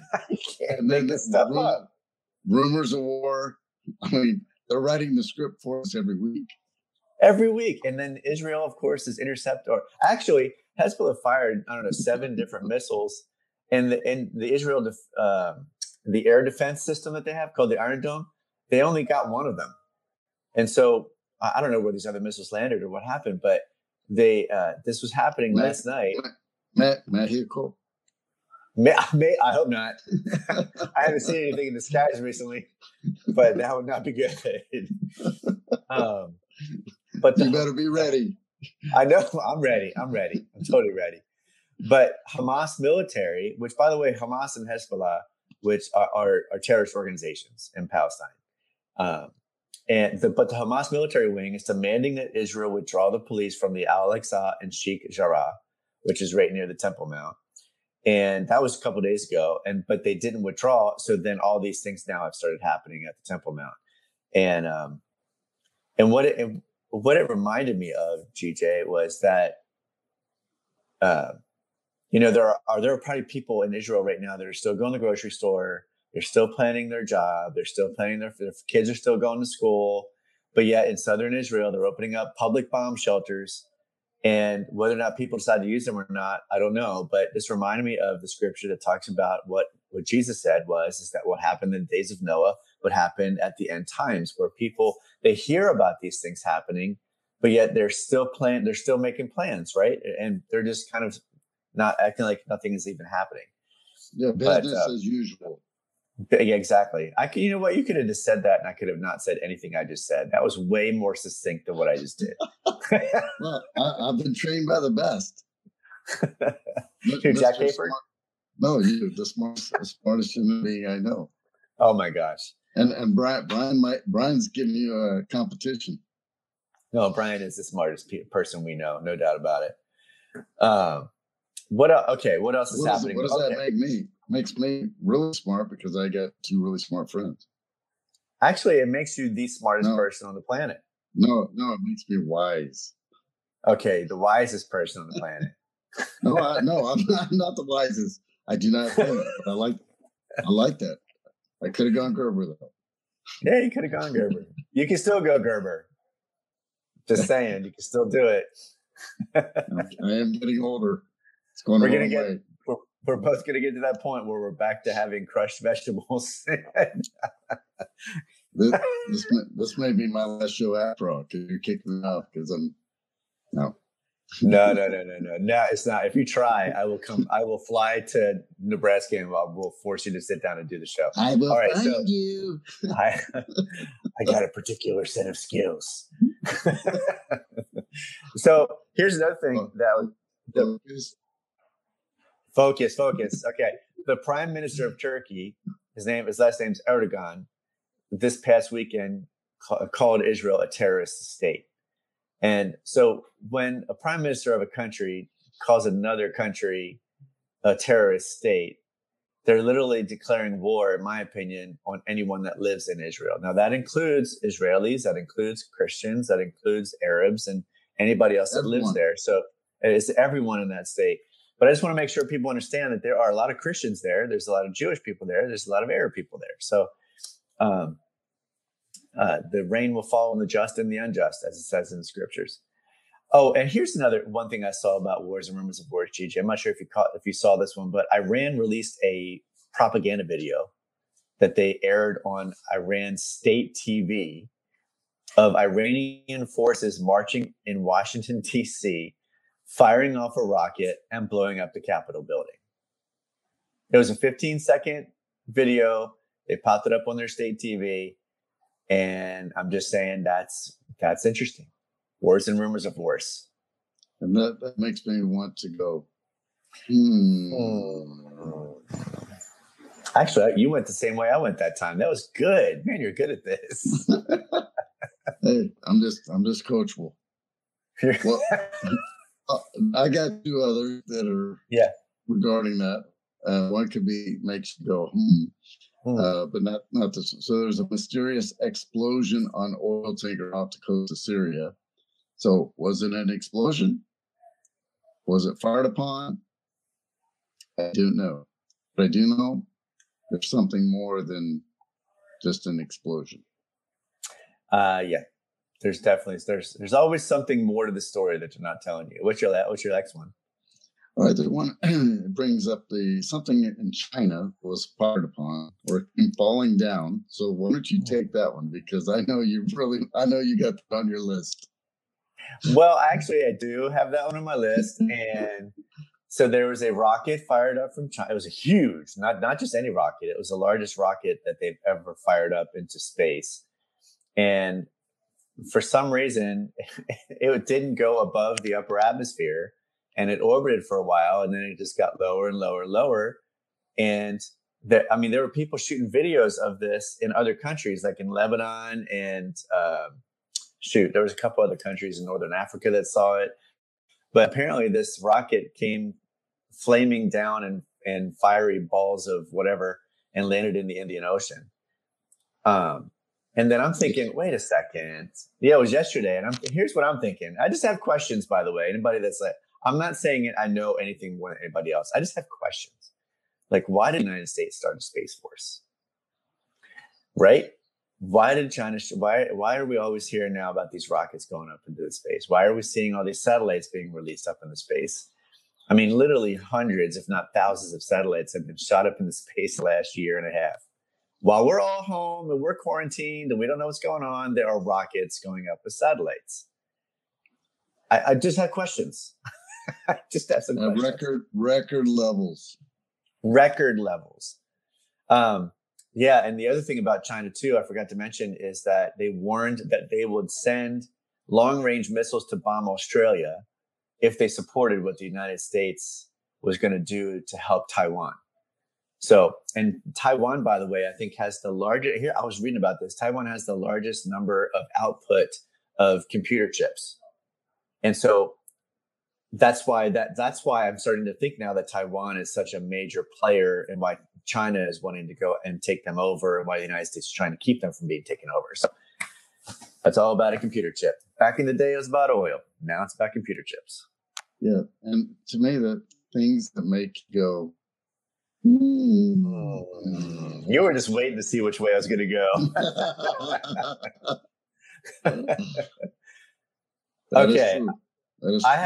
And then this stuff up. Rumors of war. I mean, they're writing the script for us every week. Every week. And then Israel, of course, is actually, Hezbollah fired, I don't know, 7 different missiles. And the Israel, the air defense system that they have called the Iron Dome, they only got one of them. And so I don't know where these other missiles landed or what happened, but they this was happening last night. Matt here, cool. I hope not. I haven't seen anything in the skies recently, but that would not be good. But you better be ready. I know. I'm ready. I'm totally ready. But Hamas military, which, by the way, Hamas and Hezbollah, which are terrorist organizations in Palestine. But the Hamas military wing is demanding that Israel withdraw the police from the Al-Aqsa and Sheikh Jarrah, which is right near the Temple Mount. And that was a couple of days ago. But they didn't withdraw. So then all these things now have started happening at the Temple Mount. And what it reminded me of, GJ, was that, there are probably people in Israel right now that are still going to the grocery store. They're still planning their job. They're still planning their kids are still going to school. But yet in southern Israel, they're opening up public bomb shelters. And whether or not people decide to use them or not, I don't know. But this reminded me of the scripture that talks about what Jesus said is that what happened in the days of Noah would happen at the end times, where people, they hear about these things happening, but yet they're still making plans, right? And they're just kind of not acting like nothing is even happening. Yeah, business as usual. Yeah, exactly. You know what? You could have just said that, and I could have not said anything I just said. That was way more succinct than what I just did. Well, I've been trained by the best. Jack Hayford? No, you're the smartest human being I know. Oh my gosh! And Brian's giving you a competition. No, Brian is the smartest person we know, no doubt about it. What else is happening? What does that make me? Makes me really smart, because I got 2 really smart friends. Actually, it makes you the smartest person on the planet. No, it makes me wise. Okay, the wisest person on the planet. I'm not the wisest. I do not think it, but I like that. I could have gone Gerber, though. Yeah, you could have gone Gerber. You can still go Gerber. Just saying, you can still do it. I am getting older. It's going away. We're both going to get to that point where we're back to having crushed vegetables. This may be my last show after all. You're kicking me off because I'm no. No, it's not. If you try, I will fly to Nebraska and we'll force you to sit down and do the show. I will find you. I got a particular set of skills. So here's another thing focus. Okay. The prime minister of Turkey, his last name's Erdogan, this past weekend called Israel a terrorist state. And so when a prime minister of a country calls another country a terrorist state, they're literally declaring war, in my opinion, on anyone that lives in Israel. Now, that includes Israelis, that includes Christians, that includes Arabs, and anybody else that lives there. So it's everyone in that state. But I just want to make sure people understand that there are a lot of Christians there. There's a lot of Jewish people there. There's a lot of Arab people there. So the rain will fall on the just and the unjust, as it says in the scriptures. Oh, and here's one thing I saw about wars and rumors of wars, GG. I'm not sure if you saw this one, but Iran released a propaganda video that they aired on Iran state TV of Iranian forces marching in Washington, D.C., firing off a rocket and blowing up the Capitol building. It was a 15-second video. They popped it up on their state TV. And I'm just saying that's interesting. Wars and rumors of wars. And that makes me want to go. Actually, you went the same way I went that time. That was good. Man, you're good at this. Hey, I'm just coachable. Well, I got two others that are regarding that. One could be makes you go, but not this one. So there's a mysterious explosion on oil tanker off the coast of Syria. So was it an explosion? Was it fired upon? I don't know. But I do know there's something more than just an explosion. Yeah. There's definitely there's always something more to the story that you're not telling you. What's your next one? All right, the one brings up something in China was fired upon or falling down. So why don't you take that one, because I know you got that on your list. Well, actually, I do have that one on my list, and so there was a rocket fired up from China. It was a huge, not just any rocket. It was the largest rocket that they've ever fired up into space, and for some reason, it didn't go above the upper atmosphere, and it orbited for a while, and then it just got lower and lower and lower. And there were people shooting videos of this in other countries, like in Lebanon, and there was a couple other countries in Northern Africa that saw it. But apparently, this rocket came flaming down and fiery balls of whatever, and landed in the Indian Ocean. And then I'm thinking, wait a second. Yeah, it was yesterday. And here's what I'm thinking. I just have questions, by the way. Anybody that's like, I'm not saying it, I know anything more than anybody else. I just have questions. Like, why did the United States start a space force? Right? Why did China? Why are we always hearing now about these rockets going up into the space? Why are we seeing all these satellites being released up into space? I mean, literally hundreds, if not thousands, of satellites have been shot up into space the last year and a half. While we're all home and we're quarantined and we don't know what's going on, there are rockets going up with satellites. I just have questions. I just have some questions. Record levels. Record levels. Yeah, and the other thing about China, too, I forgot to mention, is that they warned that they would send long-range missiles to bomb Australia if they supported what the United States was going to do to help Taiwan. So, and Taiwan, by the way, I think has the largest, here I was reading about this, Taiwan has the largest number of output of computer chips. And so that's why I'm starting to think now that Taiwan is such a major player and why China is wanting to go and take them over and why the United States is trying to keep them from being taken over. So that's all about a computer chip. Back in the day, it was about oil. Now it's about computer chips. Yeah. And to me, the things that make you go, you were just waiting to see which way I was going to go. Okay, I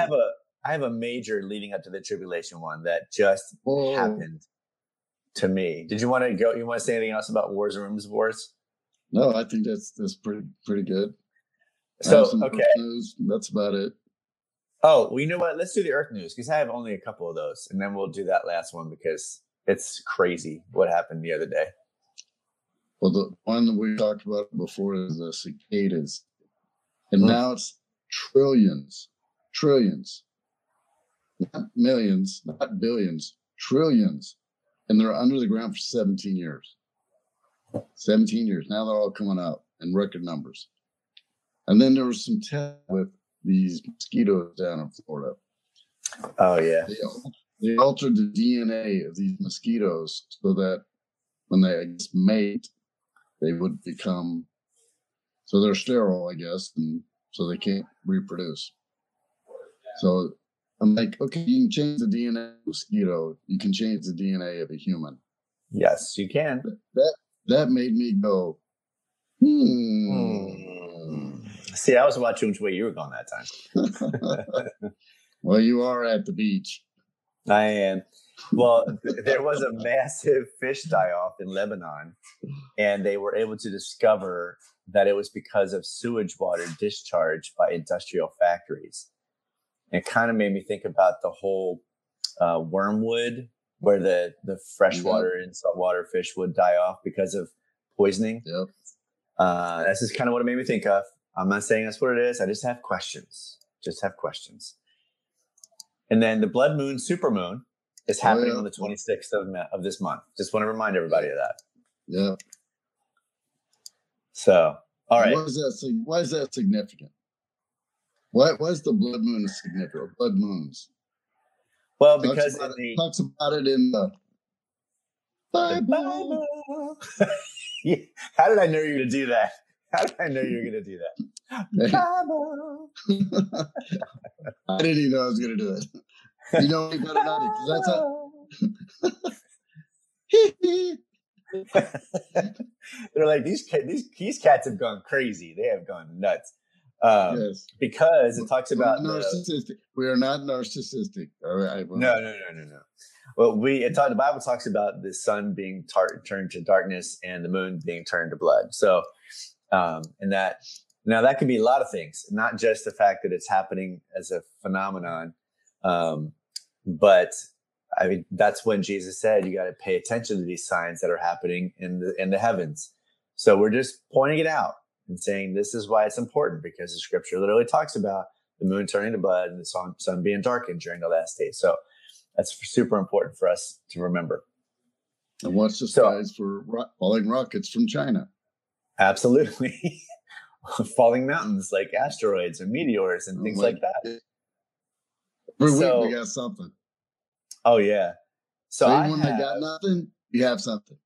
have a major leading up to the tribulation one that just happened to me. Did you want to go? You want to say anything else about wars and rumors of wars? No, I think that's pretty good. So okay, news, that's about it. Oh, well, you know what? Let's do the Earth news because I have only a couple of those, and then we'll do that last one because it's crazy what happened the other day. Well, the one that we talked about before is the cicadas. And now it's trillions, not millions, not billions, trillions. And they're under the ground for 17 years. 17 years. Now they're all coming out in record numbers. And then there was some test with these mosquitoes down in Florida. Oh, yeah. They altered the DNA of these mosquitoes so that when they, I guess, mate, they would become, so they're sterile, I guess, and so they can't reproduce. So I'm like, okay, you can change the DNA of a mosquito. You can change the DNA of a human. Yes, you can. That made me go, See, I was watching which way you were going that time. Well, you are at the beach. I am. Well, there was a massive fish die-off in Lebanon, and they were able to discover that it was because of sewage water discharged by industrial factories. It kind of made me think about the whole wormwood, where the freshwater and saltwater fish would die off because of poisoning. Yep. That's just kind of what it made me think of. I'm not saying that's what it is. I just have questions. And then the blood moon, supermoon, is happening on the 26th of this month. Just want to remind everybody of that. Yeah. So, all right. Why is that significant? Why is the blood moon significant? Blood moons. Well, because talks about it in the Bible. Yeah. How did I know you were going to do that? How did I know you were going to do that? Bible. I didn't even know I was going to do it. You know, they're like, these cats have gone crazy. They have gone nuts. Yes. Because it talks about narcissistic. We are not narcissistic. All right. No. Well, the Bible talks about the sun being turned to darkness and the moon being turned to blood. So, and that now that could be a lot of things, not just the fact that it's happening as a phenomenon, but I mean that's when Jesus said you got to pay attention to these signs that are happening in the heavens. So we're just pointing it out and saying this is why it's important, because the scripture literally talks about the moon turning to blood and the sun being darkened during the last days. So that's super important for us to remember. And watch the skies for falling rockets from China. Absolutely. Falling mountains like asteroids and meteors and things like that. Every week we got something. Oh, yeah. So they got nothing, you have something.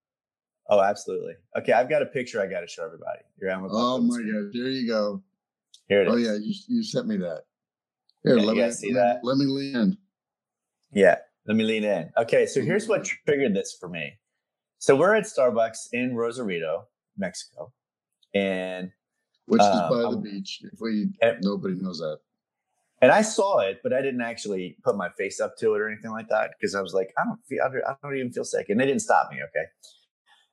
Oh, absolutely. Okay, I've got a picture I got to show everybody. Oh my God! There you go. Here it is. Oh yeah, you sent me that. Here, yeah, let me see that. Let me lean in. Yeah, let me lean in. Okay, so here's what triggered this for me. So we're at Starbucks in Rosarito, Mexico, and which is by the beach. Nobody knows that. And I saw it, but I didn't actually put my face up to it or anything like that because I was like, I don't even feel sick, and they didn't stop me. Okay.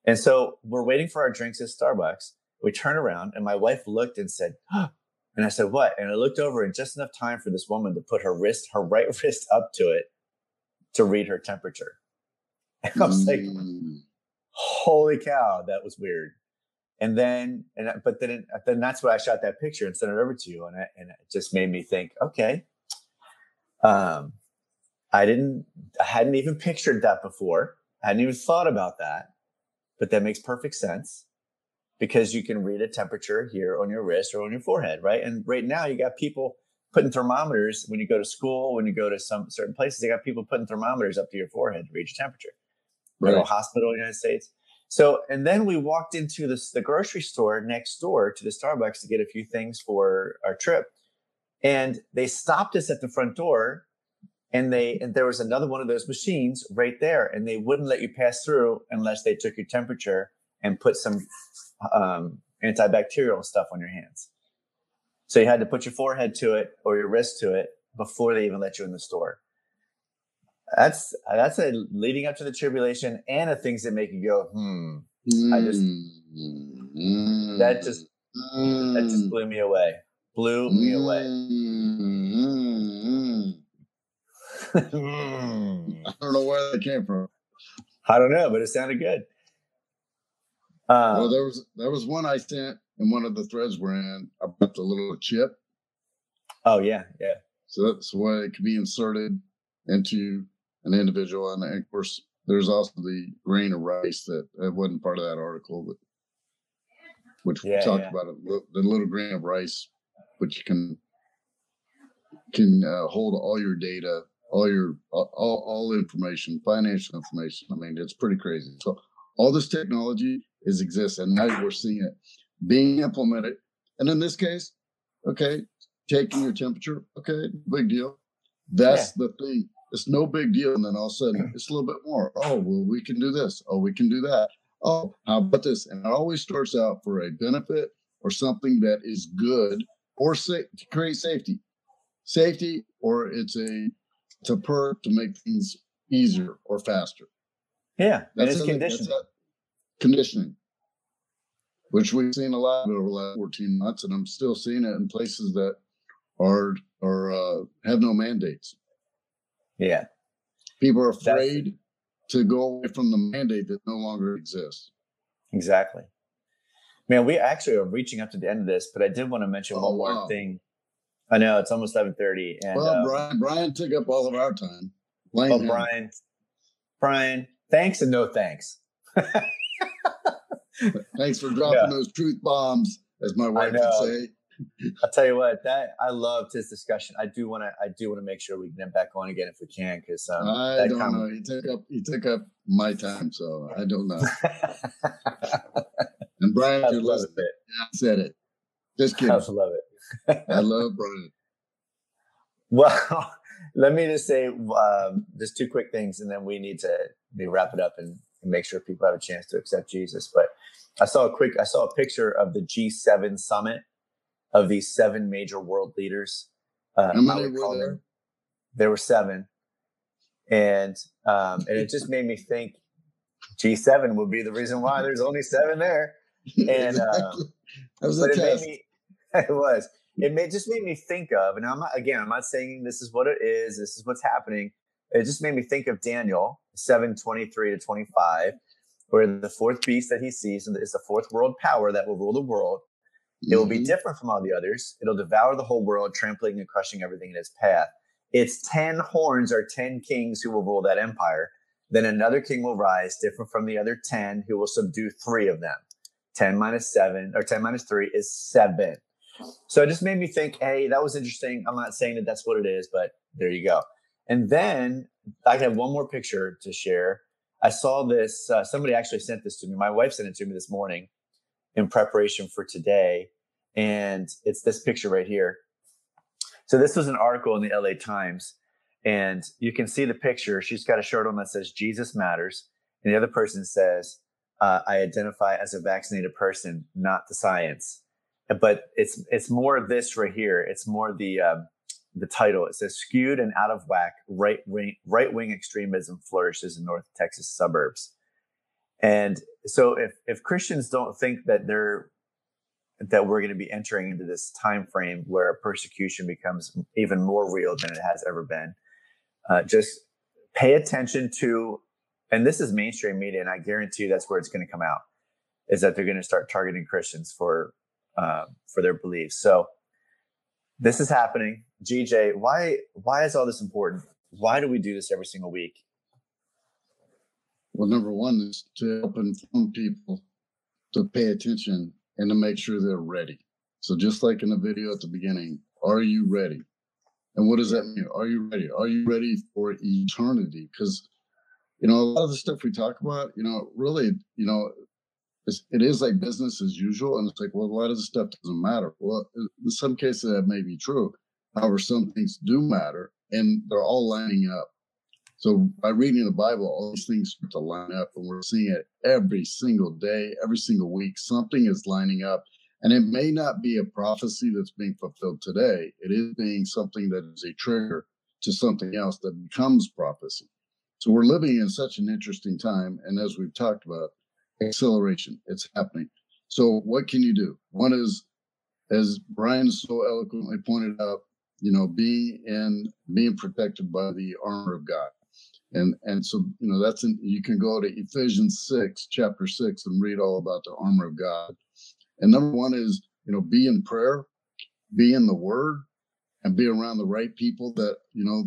And so we're waiting for our drinks at Starbucks. We turn around and my wife looked and said, oh. And I said, what? And I looked over and just enough time for this woman to put her right wrist up to it to read her temperature. And I was like, holy cow, that was weird. But then that's when I shot that picture and sent it over to you. And it just made me think, okay, I hadn't even pictured that before. I hadn't even thought about that. But that makes perfect sense because you can read a temperature here on your wrist or on your forehead, right? And right now you got people putting thermometers when you go to school, when you go to some certain places, they got people putting thermometers up to your forehead to read your temperature. Right. Little hospital in the United States. So, and then we walked into the grocery store next door to the Starbucks to get a few things for our trip. And they stopped us at the front door. And there was another one of those machines right there, and they wouldn't let you pass through unless they took your temperature and put some antibacterial stuff on your hands. So you had to put your forehead to it or your wrist to it before they even let you in the store. That's a leading up to the tribulation and the things that make you go, that just blew me away. I don't know where that came from. I don't know, but it sounded good. Well, there was one I sent in one of the threads we're in about the little chip. Oh yeah. So that's why it could be inserted into an individual, and of course, there's also the grain of rice that wasn't part of that article, but which we talked about it, the little grain of rice, which can can hold all your data, all information, financial information. I mean, it's pretty crazy. So all this technology exists, and now we're seeing it being implemented. And in this case, okay, taking your temperature, okay, big deal. That's the thing. It's no big deal. And then all of a sudden, it's a little bit more. Oh, well, we can do this. Oh, we can do that. Oh, how about this? And it always starts out for a benefit or something that is good or to create safety. Safety, or it's a perk to make things easier or faster. Yeah, that's conditioning. Conditioning, which we've seen a lot over the last 14 months, and I'm still seeing it in places that are have no mandates. Yeah. People are afraid to go away from the mandate that no longer exists. Exactly. Man, we actually are reaching up to the end of this, but I did want to mention one more thing. I know, it's almost 11:30. And, well, Bryan took up all of our time. Bryan, thanks and no thanks. Thanks for dropping those truth bombs, as my wife would say. I'll tell you what, I loved his discussion. I do want to make sure we can get back on again if we can, because I don't know. He took up my time, so I don't know. And Bryan, I love it. I said it. Just kidding. I love it. I love Bryan. Well, let me just say just two quick things, and then we need to wrap it up and make sure people have a chance to accept Jesus. But I saw a picture of the G7 summit of these 7 major world leaders. How many were there? There were 7. And it just made me think G7 would be the reason why there's only 7 there. And It just made me think of, and I'm not saying this is what it is. This is what's happening. It just made me think of Daniel 7:23-25, where the 4th beast that he sees is the 4th world power that will rule the world. It will be different from all the others. It'll devour the whole world, trampling and crushing everything in its path. Its 10 horns are 10 kings who will rule that empire. Then another king will rise, different from the other 10, who will subdue 3 of them. 10 minus 3 is 7. So it just made me think, hey, that was interesting. I'm not saying that that's what it is, but there you go. And then I have one more picture to share. I saw this. Somebody actually sent this to me. My wife sent it to me this morning in preparation for today. And it's this picture right here. So this was an article in the LA Times. And you can see the picture. She's got a shirt on that says Jesus Matters. And the other person says, I identify as a vaccinated person, not the science. But it's more of this right here. It's more the title. It says, skewed and out of whack, right-wing extremism flourishes in North Texas suburbs. And so if Christians don't think that we're going to be entering into this time frame where persecution becomes even more real than it has ever been, just pay attention to, and this is mainstream media, and I guarantee you that's where it's going to come out, is that they're going to start targeting Christians for their beliefs. So this is happening. GJ, why is all this important? Why do we do this every single week? Well, number one is to help inform people to pay attention and to make sure they're ready. So just like in the video at the beginning, are you ready? And what does that mean? Are you ready? Are you ready for eternity? Because, a lot of the stuff we talk about, really, it is like business as usual. And it's like, well, a lot of the stuff doesn't matter. Well, in some cases that may be true. However, some things do matter, and they're all lining up. So by reading the Bible, all these things start to line up, and we're seeing it every single day, every single week. Something is lining up, and it may not be a prophecy that's being fulfilled today. It is being something that is a trigger to something else that becomes prophecy. So we're living in such an interesting time, and as we've talked about, acceleration, it's happening. So what can you do? One is, as Bryan so eloquently pointed out, being protected by the armor of God. And so, you can go to Ephesians 6, chapter 6, and read all about the armor of God. And number one is, be in prayer, be in the word, and be around the right people that,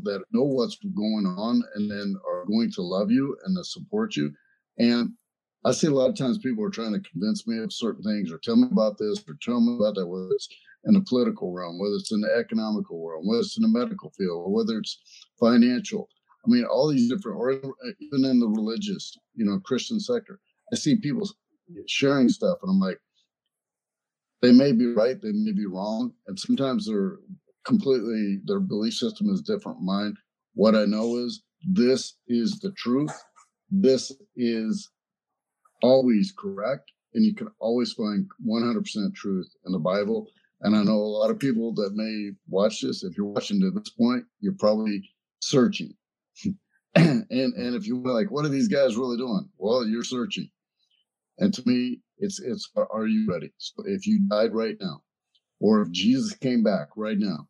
that know what's going on and then are going to love you and to support you. And I see a lot of times people are trying to convince me of certain things or tell me about this or tell me about that. Whether it's in the political realm, whether it's in the economical realm, whether it's in the medical field, or whether it's financial. I mean, all these different, or even in the religious, you know, Christian sector. I see people sharing stuff, and I'm like, they may be right, they may be wrong, and sometimes they're completely, their belief system is different from mine. What I know is this is the truth. This is always correct, and you can always find 100% truth in the Bible. And I know a lot of people that may watch this. If you're watching to this point, you're probably searching. and if you were like, what are these guys really doing? Well, you're searching. And to me, it's are you ready? So if you died right now, or if Jesus came back right now,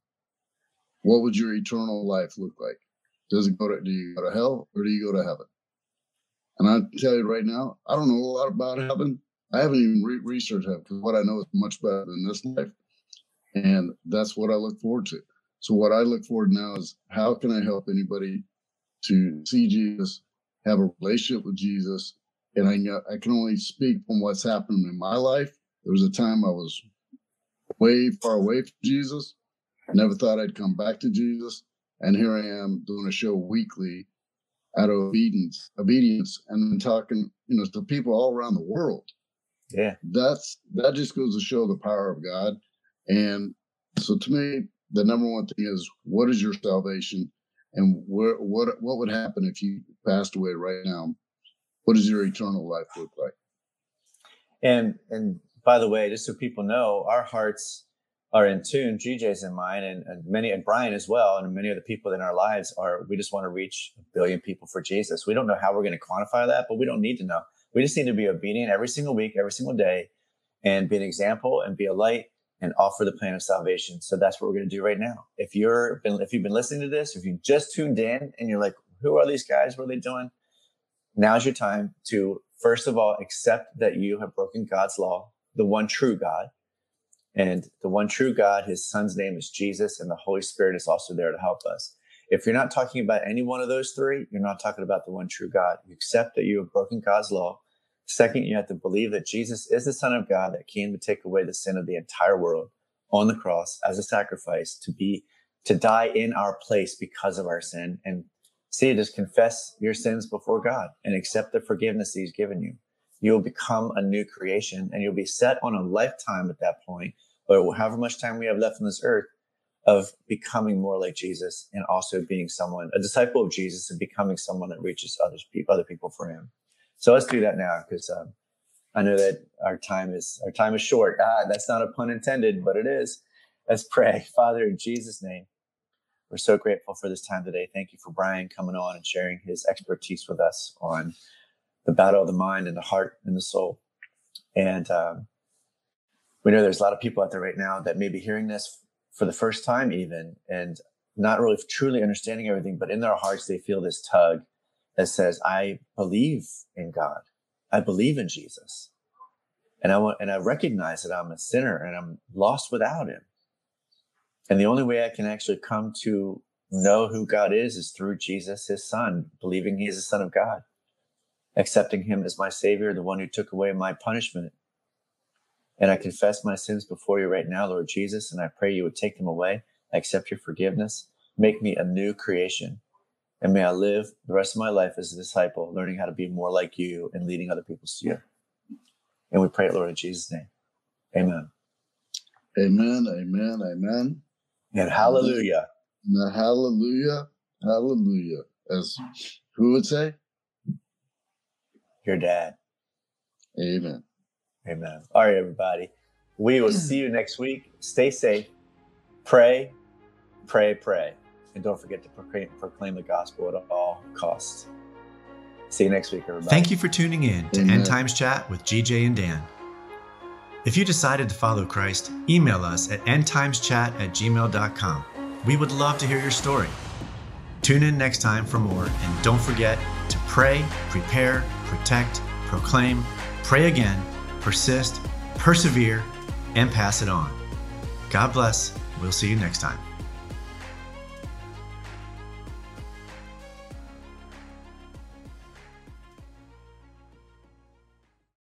what would your eternal life look like? Do you go to hell or do you go to heaven? And I tell you right now, I don't know a lot about heaven. I haven't even researched heaven, because what I know is much better than this life. And that's what I look forward to. So what I look forward now is, how can I help anybody to see Jesus, have a relationship with Jesus? And I can only speak from what's happened in my life. There was a time I was way far away from Jesus. Never thought I'd come back to Jesus. And here I am doing a show weekly out of obedience, and talking, you know, to people all around the world. Yeah. That just goes to show the power of God. And so to me, the number one thing is, what is your salvation? And what would happen if you passed away right now? What does your eternal life look like? And by the way, just so people know, our hearts are in tune. GJ's and mine, and many, and Bryan as well, and many of the people in our lives are. We just want to reach a billion people for Jesus. We don't know how we're going to quantify that, but we don't need to know. We just need to be obedient every single week, every single day, and be an example and be a light and offer the plan of salvation. So that's what we're going to do right now. If you've been listening to this, if you just tuned in and you're like, who are these guys? What are they doing? Now's your time to, first of all, accept that you have broken God's law, the one true God. And the one true God, his son's name is Jesus, and the Holy Spirit is also there to help us. If you're not talking about any one of those three, you're not talking about the one true God. You accept that you have broken God's law. Second, you have to believe that Jesus is the Son of God that came to take away the sin of the entire world on the cross as a sacrifice, to die in our place because of our sin. And see, just confess your sins before God and accept the forgiveness that he's given you. You'll become a new creation, and you'll be set on a lifetime at that point, or however much time we have left on this earth, of becoming more like Jesus, and also being someone, a disciple of Jesus, and becoming someone that reaches other people for him. So let's do that now, because I know that our time is short. That's not a pun intended, but it is. Let's pray. Father, in Jesus' name, we're so grateful for this time today. Thank you for Bryan coming on and sharing his expertise with us on the battle of the mind and the heart and the soul. And we know there's a lot of people out there right now that may be hearing this for the first time even, and not really truly understanding everything, but in their hearts, they feel this tug that says, I believe in God. I believe in Jesus. And I recognize that I'm a sinner and I'm lost without him. And the only way I can actually come to know who God is through Jesus, his son, believing he is the Son of God, accepting him as my Savior, the one who took away my punishment. And I confess my sins before you right now, Lord Jesus, and I pray you would take them away. I accept your forgiveness. Make me a new creation. And may I live the rest of my life as a disciple, learning how to be more like you and leading other people to you. And we pray it, Lord, in Jesus' name. Amen. Amen, amen, amen. And hallelujah. And hallelujah, hallelujah. As who would say? Your dad. Amen. Amen. All right, everybody. We will see you next week. Stay safe. Pray, pray, pray. And don't forget to proclaim the gospel at all costs. See you next week, everybody. Thank you for tuning in to End Times Chat with GJ and Dan. If you decided to follow Christ, email us at endtimeschat@gmail.com. We would love to hear your story. Tune in next time for more, and don't forget to pray, prepare, protect, proclaim, pray again, persist, persevere, and pass it on. God bless. We'll see you next time.